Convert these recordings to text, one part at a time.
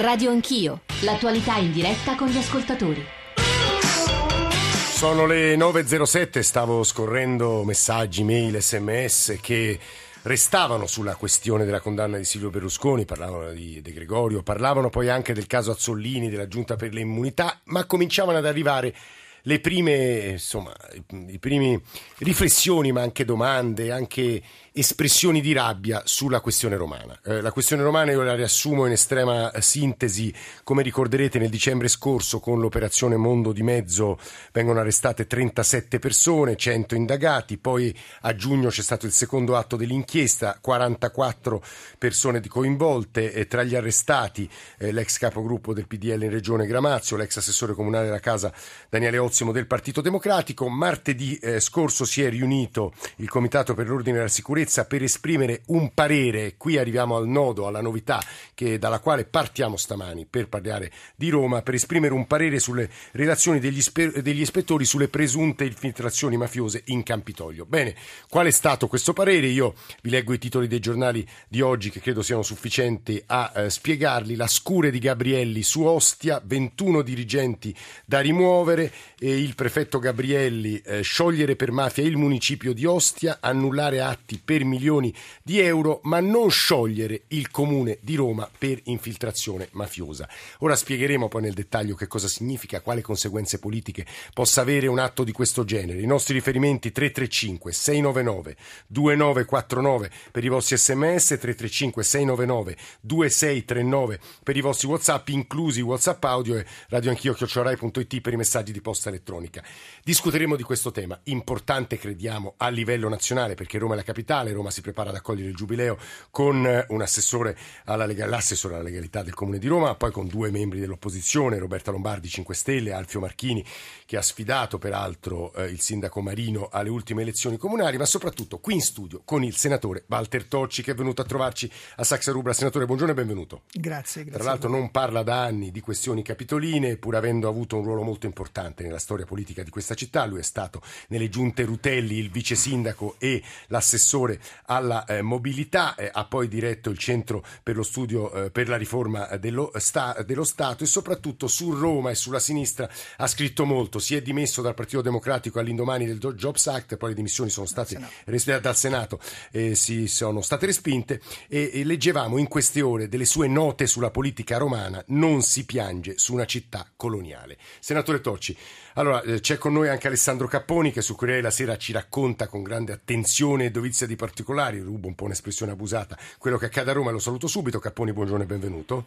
Radio Anch'io, l'attualità in diretta con gli ascoltatori. Sono le 9.07, stavo scorrendo messaggi, mail, sms che restavano sulla questione della condanna di Silvio Berlusconi, parlavano di De Gregorio, parlavano poi anche del caso Azzollini, della giunta per le immunità, ma cominciavano ad arrivare le prime, insomma, i primi riflessioni, ma anche domande, anche espressioni di rabbia sulla questione romana. La questione romana io la riassumo in estrema sintesi. Come ricorderete, nel dicembre scorso con l'operazione Mondo di mezzo vengono arrestate 37 persone, 100 indagati, poi a giugno c'è stato il secondo atto dell'inchiesta, 44 persone coinvolte, e tra gli arrestati l'ex capogruppo del PDL in regione Gramazio, l'ex assessore comunale della casa Daniele Ozzimo del Partito Democratico. Martedì scorso si è riunito il Comitato per l'Ordine e la Sicurezza per esprimere un parere. Qui arriviamo al nodo, alla novità dalla quale partiamo stamani per parlare di Roma, per esprimere un parere sulle relazioni degli ispettori sulle presunte infiltrazioni mafiose in Campitoglio. Bene, qual è stato questo parere? Io vi leggo i titoli dei giornali di oggi che credo siano sufficienti a spiegarli. La scure di Gabrielli su Ostia, 21 dirigenti da rimuovere. E il prefetto Gabrielli, sciogliere per mafia il municipio di Ostia, annullare atti per milioni di euro, ma non sciogliere il comune di Roma per infiltrazione mafiosa. Ora spiegheremo poi nel dettaglio che cosa significa, quali conseguenze politiche possa avere un atto di questo genere. I nostri riferimenti 335 699 2949 per i vostri sms, 335 699 2639 per i vostri WhatsApp, inclusi WhatsApp audio, e radioanchio@rai.it per i messaggi di posta elettronica. Discuteremo di questo tema importante, crediamo, a livello nazionale, perché Roma è la capitale, Roma si prepara ad accogliere il giubileo con un assessore l'assessore alla legalità del Comune di Roma, poi con due membri dell'opposizione, Roberta Lombardi 5 Stelle, Alfio Marchini, che ha sfidato peraltro il sindaco Marino alle ultime elezioni comunali, ma soprattutto qui in studio con il senatore Walter Tocci, che è venuto a trovarci a Saxarubra. Senatore, buongiorno e benvenuto. Grazie. Tra l'altro non parla da anni di questioni capitoline, pur avendo avuto un ruolo molto importante nella storia politica di questa città. Lui è stato nelle giunte Rutelli il vice sindaco e l'assessore alla mobilità, ha poi diretto il centro per lo studio per la riforma dello Stato, e soprattutto su Roma e sulla sinistra ha scritto molto. Si è dimesso dal Partito Democratico all'indomani del Jobs Act, poi le dimissioni sono state dal Senato si sono state respinte, e leggevamo in queste ore delle sue note sulla politica romana: non si piange su una città coloniale. Senatore Tocci, allora, c'è con noi anche Alessandro Capponi, che sul Corriere della Sera ci racconta con grande attenzione e dovizia di particolari, rubo un po' un'espressione abusata, quello che accade a Roma. Lo saluto subito. Capponi, buongiorno e benvenuto.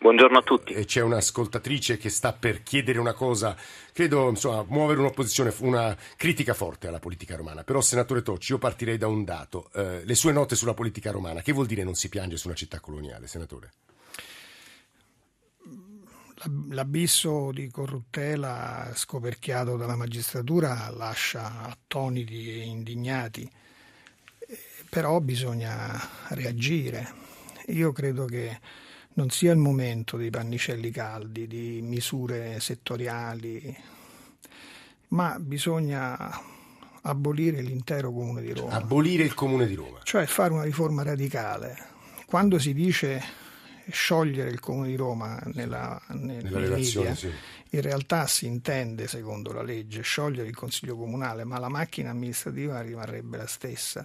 Buongiorno a tutti. E c'è un'ascoltatrice che sta per chiedere una cosa, credo, insomma, muovere un'opposizione, una critica forte alla politica romana. Però, senatore Tocci, io partirei da un dato, le sue note sulla politica romana. Che vuol dire non si piange su una città coloniale, senatore? L'abisso di corruttela scoperchiato dalla magistratura lascia attoniti e indignati, però bisogna reagire. Io credo che non sia il momento dei pannicelli caldi, di misure settoriali, ma bisogna abolire l'intero Comune di Roma. Abolire il Comune di Roma. Cioè fare una riforma radicale. Quando si dice sciogliere il Comune di Roma nella relazione, sì, in realtà si intende, secondo la legge, sciogliere il Consiglio Comunale, ma la macchina amministrativa rimarrebbe la stessa.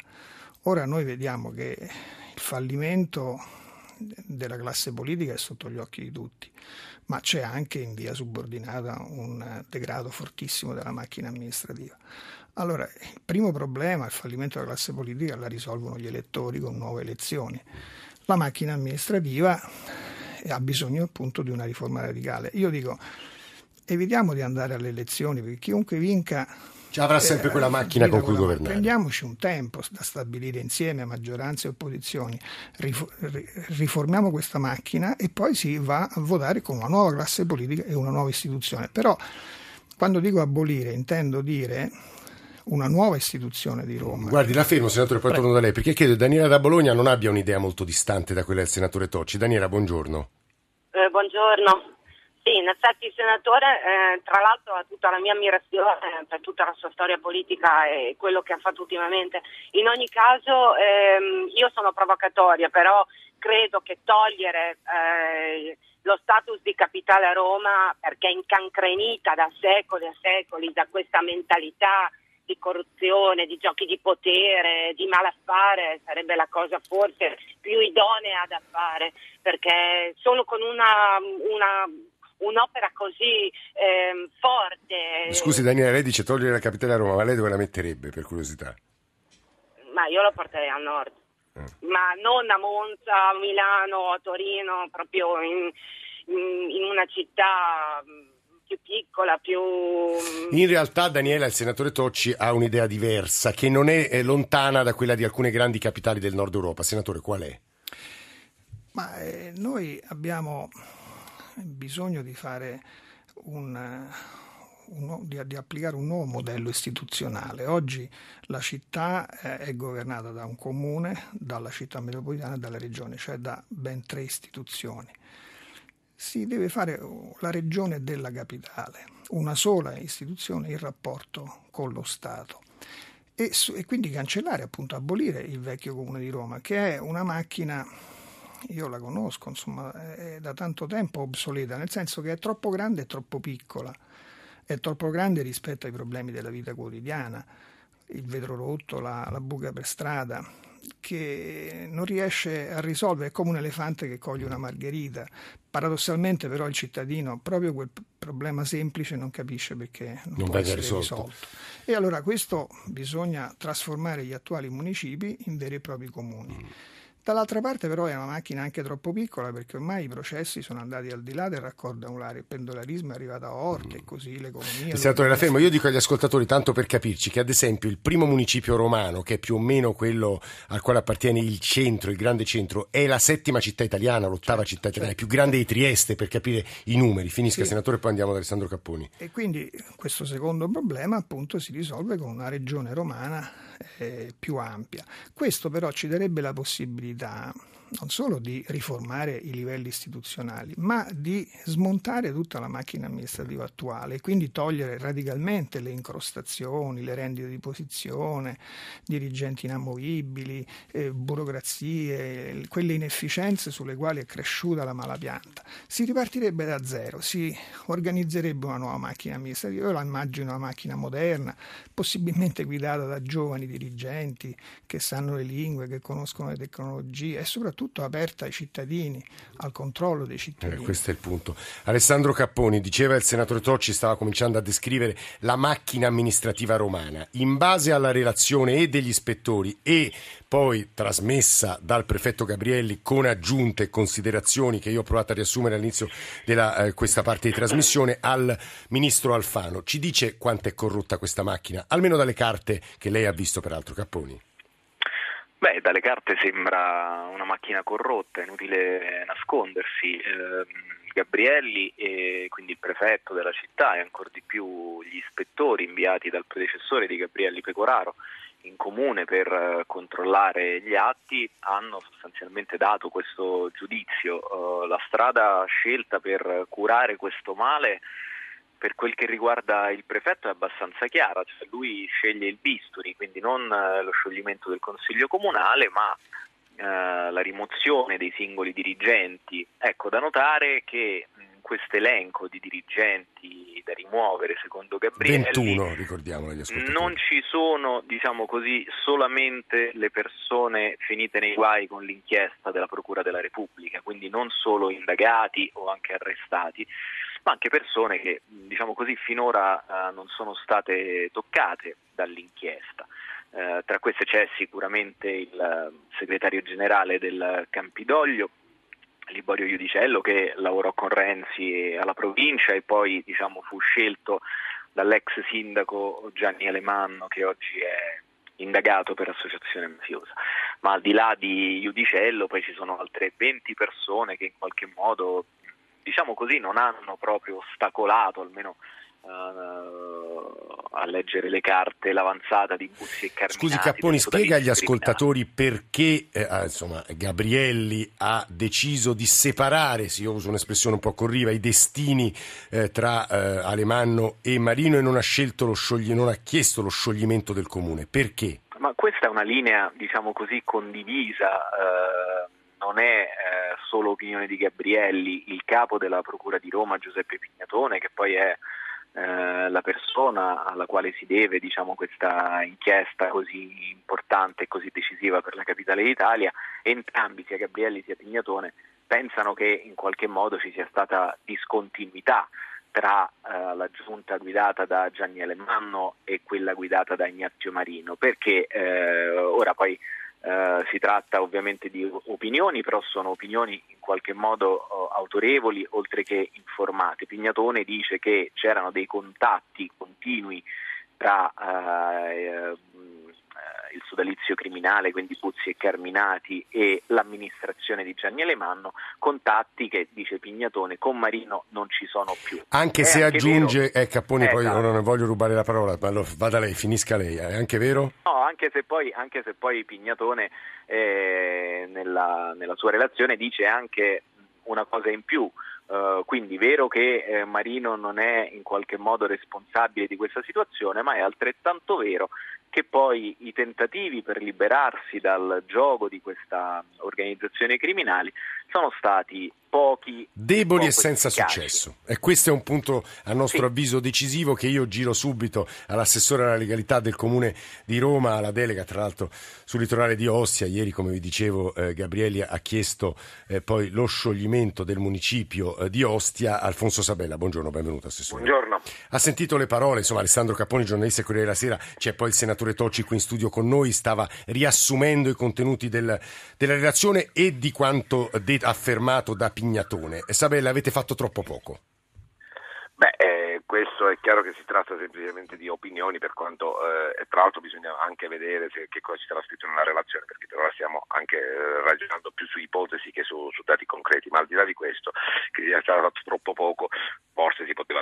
Ora noi vediamo che il fallimento della classe politica è sotto gli occhi di tutti, ma c'è anche in via subordinata un degrado fortissimo della macchina amministrativa. Allora, il primo problema, il fallimento della classe politica, la risolvono gli elettori con nuove elezioni. La macchina amministrativa ha bisogno appunto di una riforma radicale. Io dico, evitiamo di andare alle elezioni, perché chiunque vinca avrà sempre quella macchina con cui governare. Prendiamoci un tempo da stabilire insieme, maggioranza e opposizioni, riformiamo questa macchina e poi si va a votare con una nuova classe politica e una nuova istituzione. Però quando dico abolire intendo dire una nuova istituzione di Roma. Guardi, la fermo, senatore, poi torno da lei, perché credo Daniela da Bologna non abbia un'idea molto distante da quella del senatore Tocci. Daniela, buongiorno. Buongiorno. Sì, in effetti il senatore, tra l'altro, ha tutta la mia ammirazione per tutta la sua storia politica e quello che ha fatto ultimamente. In ogni caso, io sono provocatoria, però credo che togliere lo status di capitale a Roma, perché è incancrenita da secoli e secoli da questa mentalità di corruzione, di giochi di potere, di malaffare, sarebbe la cosa forse più idonea da fare, perché solo con un'opera così forte. Scusi Daniela, lei dice togliere la capitale a Roma, ma lei dove la metterebbe, per curiosità? Ma io la porterei a nord, ma non a Monza, a Milano, a Torino, proprio in una città più piccola, più... In realtà, Daniela, il senatore Tocci ha un'idea diversa, che non è lontana da quella di alcune grandi capitali del Nord Europa. Senatore, qual è? Ma noi abbiamo bisogno di fare di applicare un nuovo modello istituzionale. Oggi la città è governata da un comune, dalla città metropolitana e dalla regione, cioè da ben 3 istituzioni. Si deve fare la regione della capitale, una sola istituzione in rapporto con lo Stato, e quindi cancellare, appunto abolire il vecchio comune di Roma, che è una macchina, io la conosco, insomma, è da tanto tempo obsoleta, nel senso che è troppo grande e troppo piccola. È troppo grande rispetto ai problemi della vita quotidiana, il vetro rotto, la buca per strada, che non riesce a risolvere, è come un elefante che coglie una margherita. Paradossalmente però il cittadino proprio quel problema semplice non capisce perché non può essere risolto. E allora questo, bisogna trasformare gli attuali municipi in veri e propri comuni. Dall'altra parte però è una macchina anche troppo piccola, perché ormai i processi sono andati al di là del raccordo anulare, il pendolarismo è arrivato a Orte e così l'economia... Senatore La Fermo, io dico agli ascoltatori, tanto per capirci, che ad esempio il primo municipio romano, che è più o meno quello al quale appartiene il centro, il grande centro, è la 7ª città italiana, l'8ª città italiana, è più grande di Trieste, per capire i numeri. Finisca, sì. Senatore, poi andiamo ad Alessandro Capponi. E quindi questo secondo problema appunto si risolve con una regione romana più ampia. Questo però ci darebbe la possibilità non solo di riformare i livelli istituzionali, ma di smontare tutta la macchina amministrativa attuale e quindi togliere radicalmente le incrostazioni, le rendite di posizione, dirigenti inamovibili, burocrazie, quelle inefficienze sulle quali è cresciuta la malapianta. Si ripartirebbe da zero, si organizzerebbe una nuova macchina amministrativa. Io la immagino una macchina moderna, possibilmente guidata da giovani dirigenti che sanno le lingue, che conoscono le tecnologie e soprattutto aperta ai cittadini, al controllo dei cittadini. Questo è il punto. Alessandro Capponi, diceva il senatore Tocci, stava cominciando a descrivere la macchina amministrativa romana. In base alla relazione e degli ispettori e poi trasmessa dal prefetto Gabrielli con aggiunte e considerazioni che io ho provato a riassumere all'inizio della questa parte di trasmissione, al ministro Alfano, ci dice quanto è corrotta questa macchina, almeno dalle carte che lei ha visto, peraltro, Capponi? Beh, dalle carte sembra una macchina corrotta, è inutile nascondersi. Gabrielli, e quindi il prefetto della città e ancor di più gli ispettori inviati dal predecessore di Gabrielli, Pecoraro, in comune per controllare gli atti, hanno sostanzialmente dato questo giudizio. La strada scelta per curare questo male, per quel che riguarda il prefetto, è abbastanza chiara, cioè lui sceglie il bisturi, quindi non lo scioglimento del Consiglio Comunale, ma la rimozione dei singoli dirigenti. Ecco, da notare che questo elenco di dirigenti da rimuovere, secondo Gabrielli, 21, ricordiamolo agli ascoltatori, non ci sono, diciamo così, solamente le persone finite nei guai con l'inchiesta della Procura della Repubblica, quindi non solo indagati o anche arrestati, ma anche persone che, diciamo così, finora non sono state toccate dall'inchiesta. Tra queste c'è sicuramente il segretario generale del Campidoglio, Liborio Iudicello, che lavorò con Renzi alla provincia e poi, diciamo, fu scelto dall'ex sindaco Gianni Alemanno, che oggi è indagato per associazione mafiosa. Ma al di là di Iudicello poi ci sono altre 20 persone che in qualche modo, diciamo così, non hanno proprio ostacolato, almeno a leggere le carte, l'avanzata di Buzzi e Carminati. Scusi Capponi, spiega agli ascoltatori perché Gabrielli ha deciso di separare, se io uso un'espressione un po' corriva, i destini tra Alemanno e Marino, e non ha chiesto lo scioglimento del comune. Perché? Ma questa è una linea, diciamo così, condivisa non è solo opinione di Gabrielli. Il capo della Procura di Roma, Giuseppe Pignatone, che poi è la persona alla quale si deve, diciamo, questa inchiesta così importante e così decisiva per la capitale d'Italia, entrambi, sia Gabrielli sia Pignatone, pensano che in qualche modo ci sia stata discontinuità tra la giunta guidata da Gianni Alemanno e quella guidata da Ignazio Marino, perché ora poi si tratta ovviamente di opinioni, però sono opinioni in qualche modo autorevoli oltre che informate. Pignatone dice che c'erano dei contatti continui tra il sodalizio criminale, quindi Buzzi e Carminati, e l'amministrazione di Gianni Alemanno, contatti che, dice Pignatone, con Marino non ci sono più. Anche se anche aggiunge, Capponi, poi non voglio rubare la parola, ma vada lei, finisca lei, è anche vero? No, anche se poi Pignatone nella sua relazione dice anche una cosa in più. Quindi vero che Marino non è in qualche modo responsabile di questa situazione, ma è altrettanto vero che poi i tentativi per liberarsi dal gioco di questa organizzazione criminale sono stati pochi, deboli e senza successo. E questo è un punto, a nostro avviso, decisivo, che io giro subito all'assessore alla legalità del Comune di Roma, alla delega tra l'altro sul litorale di Ostia. Ieri, come vi dicevo, Gabrielli ha chiesto poi lo scioglimento del municipio di Ostia. Alfonso Sabella, buongiorno, benvenuto assessore. Buongiorno. Ha sentito le parole, insomma, Alessandro Capponi, giornalista del Corriere della Sera, c'è poi il senatore Tocci qui in studio con noi, stava riassumendo i contenuti della relazione e di quanto affermato da Pignatone. Sabella, avete fatto troppo poco? Questo è chiaro che si tratta semplicemente di opinioni, per quanto tra l'altro bisogna anche vedere che cosa ci sarà scritto nella relazione, perché per ora stiamo anche ragionando più su ipotesi che su dati concreti, ma al di là di questo, che sia stato fatto troppo poco, forse si poteva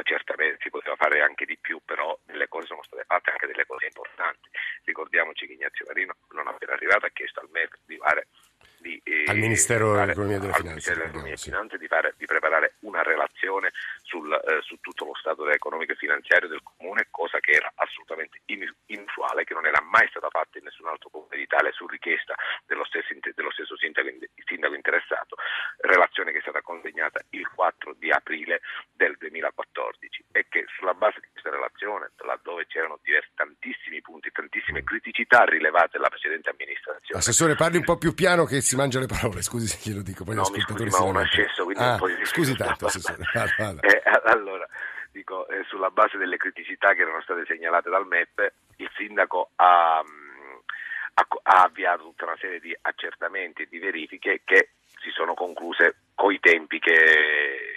fare anche di più, però delle cose sono state fatte, anche delle cose importanti. Ricordiamoci che Ignazio Marino, non appena arrivato, ha chiesto al MEF di fare al Ministero dell'Economia e delle Finanze di preparare una relazione su tutto lo stato economico e finanziario del Comune, cosa che era assolutamente inusuale, che non era mai stata fatta in nessun altro Comune d'Italia, su richiesta dello stesso sindaco interessato, relazione che è stata consegnata il 4 di aprile del 2014 e che, sulla base di questa relazione, laddove c'erano tantissimi punti, tantissime criticità rilevate dalla precedente amministrazione. Assessore, parli un po' più piano che si mangia le parole, scusi se glielo dico, poi gli ascoltatori si scusi tanto, assessore. Allora, dico, sulla base delle criticità che erano state segnalate dal MEP, il sindaco ha avviato tutta una serie di accertamenti e di verifiche che si sono concluse coi tempi che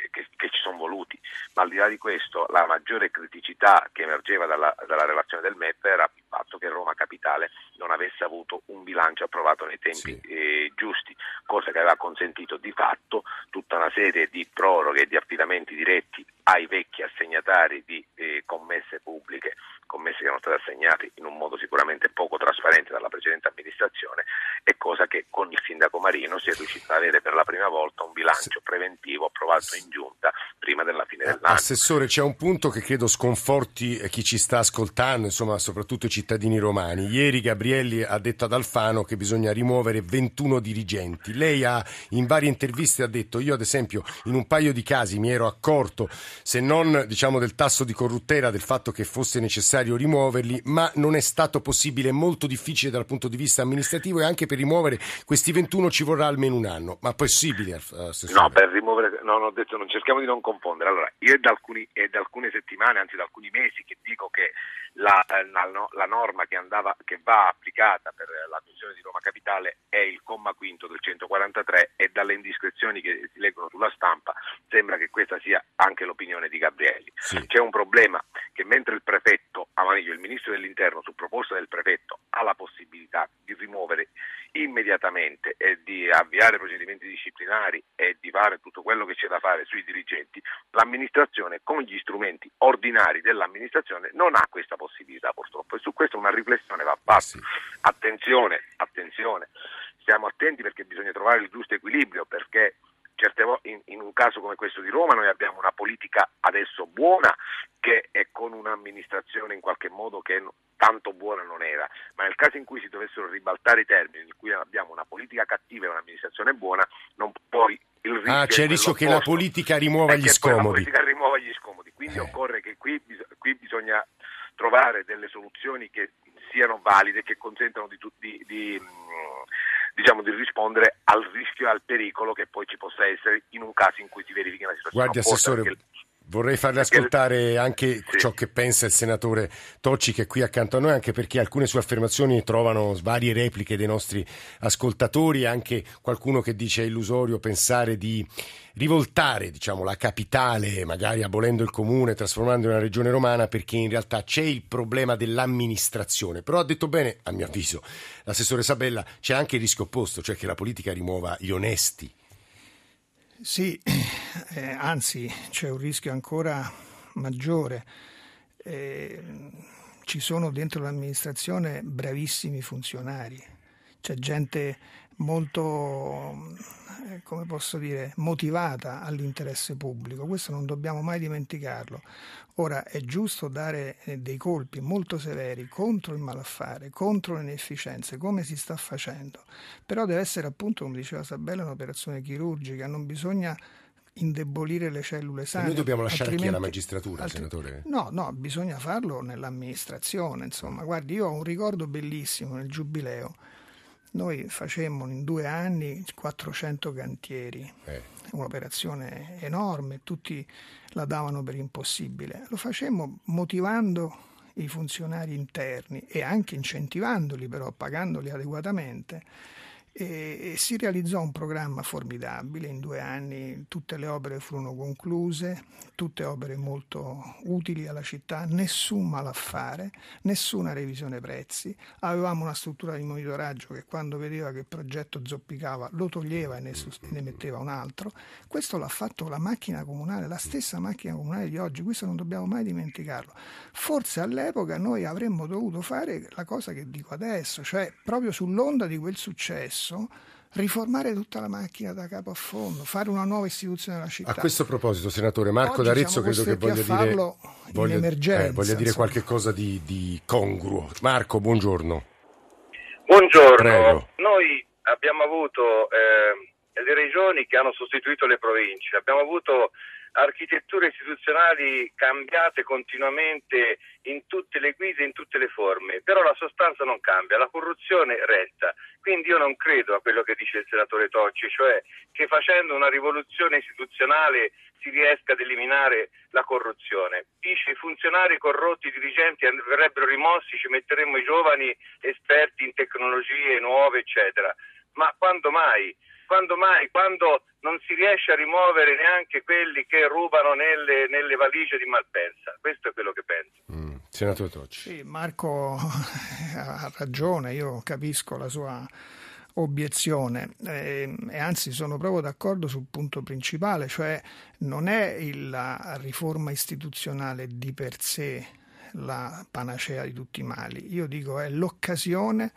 ci sono voluti, ma al di là di questo la maggiore criticità che emergeva dalla relazione del MEP era il fatto che Roma Capitale non avesse avuto un bilancio approvato nei tempi giusti, cosa che aveva consentito di fatto tutta una serie di proroghe e di affidamenti diretti ai vecchi assegnatari di commesse pubbliche, commesse che erano state assegnate in un modo sicuramente poco trasparente dalla precedente amministrazione, e cosa che con il sindaco Marino si è riuscito ad avere per la prima volta un bilancio preventivo approvato in giunta prima della fine dell'anno. Assessore, c'è un punto che credo sconforti chi ci sta ascoltando, insomma, soprattutto i cittadini romani. Ieri Gabrielli ha detto ad Alfano che bisogna rimuovere 21 dirigenti. Lei in varie interviste ha detto: io ad esempio in un paio di casi mi ero accorto, se non diciamo del tasso di corruttela, del fatto che fosse necessario rimuoverli, ma non è stato possibile, è molto difficile dal punto di vista amministrativo, e anche per rimuovere questi 21 ci vorrà almeno un anno. Ma possibile, assessore? No, per rimuovere, no, ho detto, non cerchiamo di non confondere. Allora, io è da alcune settimane, anzi da alcuni mesi, che dico che la norma che va applicata per l'attuazione di Roma Capitale è il comma quinto del 143, e dalle indiscrezioni che si leggono sulla stampa sembra che questa sia anche l'opinione di Gabrielli. Sì. C'è un problema, che mentre il prefetto, o meglio il ministro dell'interno, su proposta del prefetto, ha la possibilità di rimuovere immediatamente e di avviare procedimenti disciplinari e di fare tutto quello che c'è da fare sui dirigenti, l'amministrazione con gli strumenti ordinari dell'amministrazione non ha questa possibilità, purtroppo, e su questo una riflessione va fatta. Sì. Attenzione, stiamo attenti, perché bisogna trovare il giusto equilibrio, perché in un caso come questo di Roma noi abbiamo una politica adesso buona, che è con un'amministrazione in qualche modo che tanto buona non era, ma nel caso in cui si dovessero ribaltare i termini, in cui abbiamo una politica cattiva e un'amministrazione buona, rischio. Ah, c'è il rischio che la politica rimuova gli scomodi. La politica rimuova gli scomodi, quindi occorre che qui bisogna trovare delle soluzioni che siano valide, che consentano di rispondere al rischio e al pericolo che poi ci possa essere in un caso in cui si verifichi una situazione. Guardi, Assessore, vorrei farle ascoltare anche ciò che pensa il senatore Tocci, che è qui accanto a noi, anche perché alcune sue affermazioni trovano varie repliche dei nostri ascoltatori, anche qualcuno che dice è illusorio pensare di rivoltare, diciamo, la capitale, magari abolendo il comune, trasformando in una regione romana, perché in realtà c'è il problema dell'amministrazione. Però ha detto bene, a mio avviso, l'assessore Sabella, c'è anche il rischio opposto, cioè che la politica rimuova gli onesti. Sì, anzi c'è un rischio ancora maggiore. Ci sono dentro l'amministrazione bravissimi funzionari, c'è gente molto, come posso dire, motivata all'interesse pubblico. Questo non dobbiamo mai dimenticarlo. Ora è giusto dare dei colpi molto severi contro il malaffare, contro le inefficienze, come si sta facendo, però deve essere, appunto, come diceva Sabella, un'operazione chirurgica. Non bisogna indebolire le cellule sane. Noi dobbiamo lasciare chi è la magistratura, senatore? No, bisogna farlo nell'amministrazione, insomma. Guardi, io ho un ricordo bellissimo nel Giubileo. Noi facemmo in 2 anni 400 cantieri, un'operazione enorme, tutti la davano per impossibile. Lo facemmo motivando i funzionari interni e anche incentivandoli, però pagandoli adeguatamente, e si realizzò un programma formidabile. In 2 anni tutte le opere furono concluse, tutte opere molto utili alla città, nessun malaffare, nessuna revisione prezzi. Avevamo una struttura di monitoraggio che, quando vedeva che il progetto zoppicava, lo toglieva e ne metteva un altro. Questo l'ha fatto la macchina comunale, la stessa macchina comunale di oggi. Questo non dobbiamo mai dimenticarlo. Forse all'epoca noi avremmo dovuto fare la cosa che dico adesso, cioè proprio sull'onda di quel successo riformare tutta la macchina da capo a fondo, fare una nuova istituzione della città. A questo proposito, senatore Marco d'Arezzo, credo che voglia dire qualche cosa di congruo. Marco, buongiorno. Buongiorno. Prego. Noi abbiamo avuto le regioni che hanno sostituito le province, abbiamo avuto architetture istituzionali cambiate continuamente in tutte le guise, in tutte le forme, però la sostanza non cambia, la corruzione resta. Quindi io non credo a quello che dice il senatore Tocci, cioè che facendo una rivoluzione istituzionale si riesca ad eliminare la corruzione. Dice i funzionari corrotti, i dirigenti verrebbero rimossi, ci metteremmo i giovani esperti in tecnologie nuove, eccetera. Ma quando mai? Quando mai? Quando non si riesce a rimuovere neanche quelli che rubano nelle valigie di Malpensa. Questo è quello che penso. Senatore Tocci. Sì, Marco ha ragione, io capisco la sua obiezione e anzi sono proprio d'accordo sul punto principale, cioè non è la riforma istituzionale di per sé la panacea di tutti i mali. Io dico è l'occasione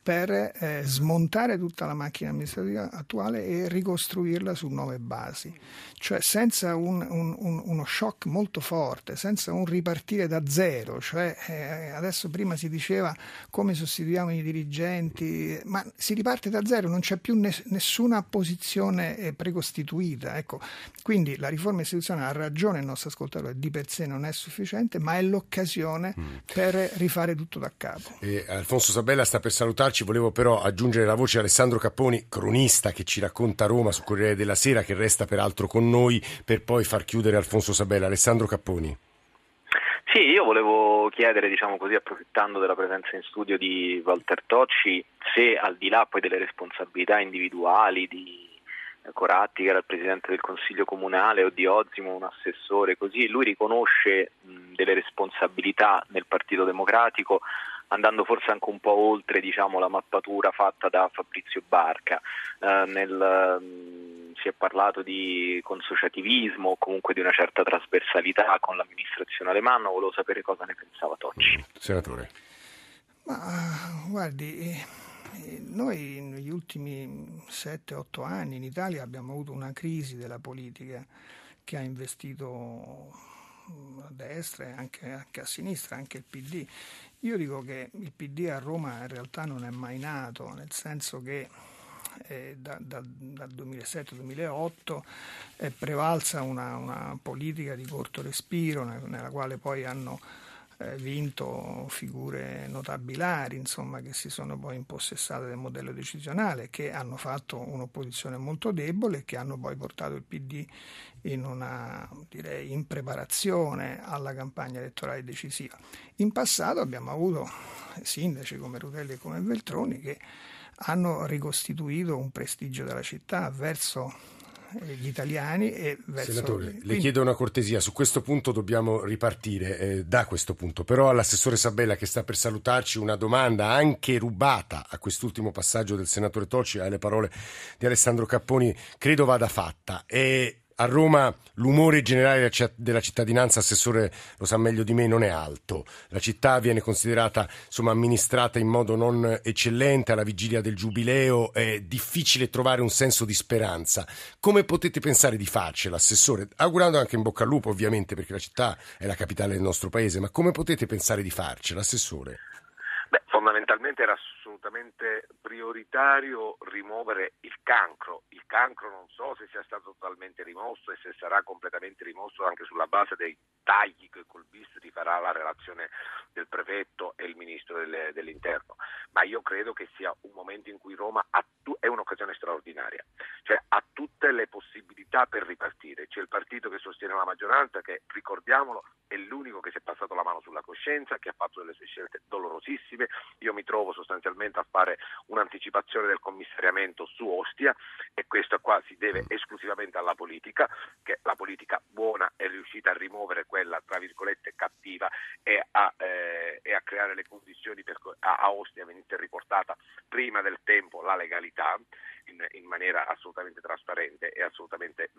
per smontare tutta la macchina amministrativa attuale e ricostruirla su nuove basi, cioè senza uno shock molto forte, senza un ripartire da zero, cioè adesso prima si diceva come sostituiamo i dirigenti, ma si riparte da zero, non c'è più nessuna posizione precostituita, ecco. Quindi la riforma istituzionale, ha ragione il nostro ascoltatore, di per sé non è sufficiente, ma è l'occasione per rifare tutto da capo. E Alfonso Sabella sta per salutarci. Volevo però aggiungere la voce a Alessandro Capponi, cronista che ci racconta Roma sul Corriere della Sera, che resta peraltro con noi, per poi far chiudere Alfonso Sabella. Alessandro Capponi. Sì, io volevo chiedere, diciamo così, approfittando della presenza in studio di Walter Tocci, se al di là poi delle responsabilità individuali di Coratti, che era il presidente del Consiglio Comunale, o di Ozzimo, un assessore, così, lui riconosce delle responsabilità nel Partito Democratico, andando forse anche un po' oltre, diciamo, la mappatura fatta da Fabrizio Barca. Si è parlato di consociativismo o comunque di una certa trasversalità con l'amministrazione Alemanno. Volevo sapere cosa ne pensava Tocci. Senatore. Ma guardi, noi negli ultimi 7-8 anni in Italia abbiamo avuto una crisi della politica che ha investito a destra e anche a sinistra, anche il PD. Io dico che il PD a Roma in realtà non è mai nato, nel senso che dal 2007-2008 è prevalsa una politica di corto respiro nella quale poi hanno vinto figure notabilari, insomma, che si sono poi impossessate del modello decisionale, che hanno fatto un'opposizione molto debole, che hanno poi portato il PD in una, direi, impreparazione alla campagna elettorale decisiva. In passato abbiamo avuto sindaci come Rutelli e come Veltroni che hanno ricostituito un prestigio della città verso gli italiani e verso... Senatore, quindi... le chiedo una cortesia, su questo punto dobbiamo ripartire da questo punto, però all'assessore Sabella, che sta per salutarci, una domanda anche rubata a quest'ultimo passaggio del senatore Tocci, alle parole di Alessandro Capponi, credo vada fatta. A Roma l'umore generale della cittadinanza, assessore lo sa meglio di me, non è alto. La città viene considerata, insomma, amministrata in modo non eccellente, alla vigilia del giubileo è difficile trovare un senso di speranza. Come potete pensare di farcela, assessore? Augurando anche in bocca al lupo, ovviamente, perché la città è la capitale del nostro paese, ma come potete pensare di farcela, assessore? Fondamentalmente era assolutamente prioritario rimuovere il cancro, non so se sia stato totalmente rimosso e se sarà completamente rimosso anche sulla base dei tagli che col visto ti farà la relazione del prefetto e il ministro dell'interno, ma io credo che sia un momento in cui Roma è un'occasione straordinaria, cioè ha tutte le possibilità per ripartire. C'è il partito che sostiene la maggioranza, che, ricordiamolo, è l'unico che si è passato la mano sulla coscienza, che ha fatto delle sue scelte dolorosissime. Io mi trovo sostanzialmente a fare un'anticipazione del commissariamento su Ostia, e questo qua si deve esclusivamente alla politica, che la politica buona è riuscita a rimuovere quella, tra virgolette, cattiva e a creare le condizioni per a Ostia venisse riportata prima del tempo la legalità in maniera assolutamente trasparente e assolutamente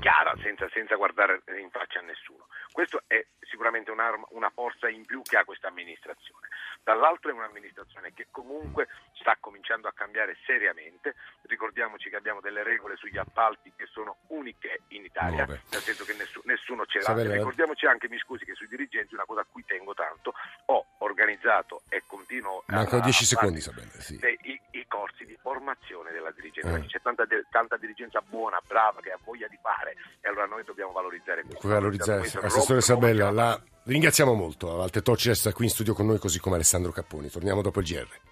chiara, senza guardare in faccia a nessuno. Questo è sicuramente una forza in più che ha questa amministrazione. Dall'altro è un'amministrazione che comunque sta cominciando a cambiare seriamente. Ricordiamoci che abbiamo delle regole sugli appalti che sono uniche in Italia, nel senso che nessuno ce l'ha. Ricordiamoci anche, mi scusi, che sui dirigenti, una cosa a cui tengo tanto, ho organizzato e continuo i corsi di formazione della dirigenza, perché c'è tanta dirigenza buona, brava, che ha voglia di fare, e allora noi dobbiamo valorizzare. Assessore Sabella, la ringraziamo molto. Walter Tocci resta qui in studio con noi, così come Alessandro Capponi. Torniamo dopo il GR.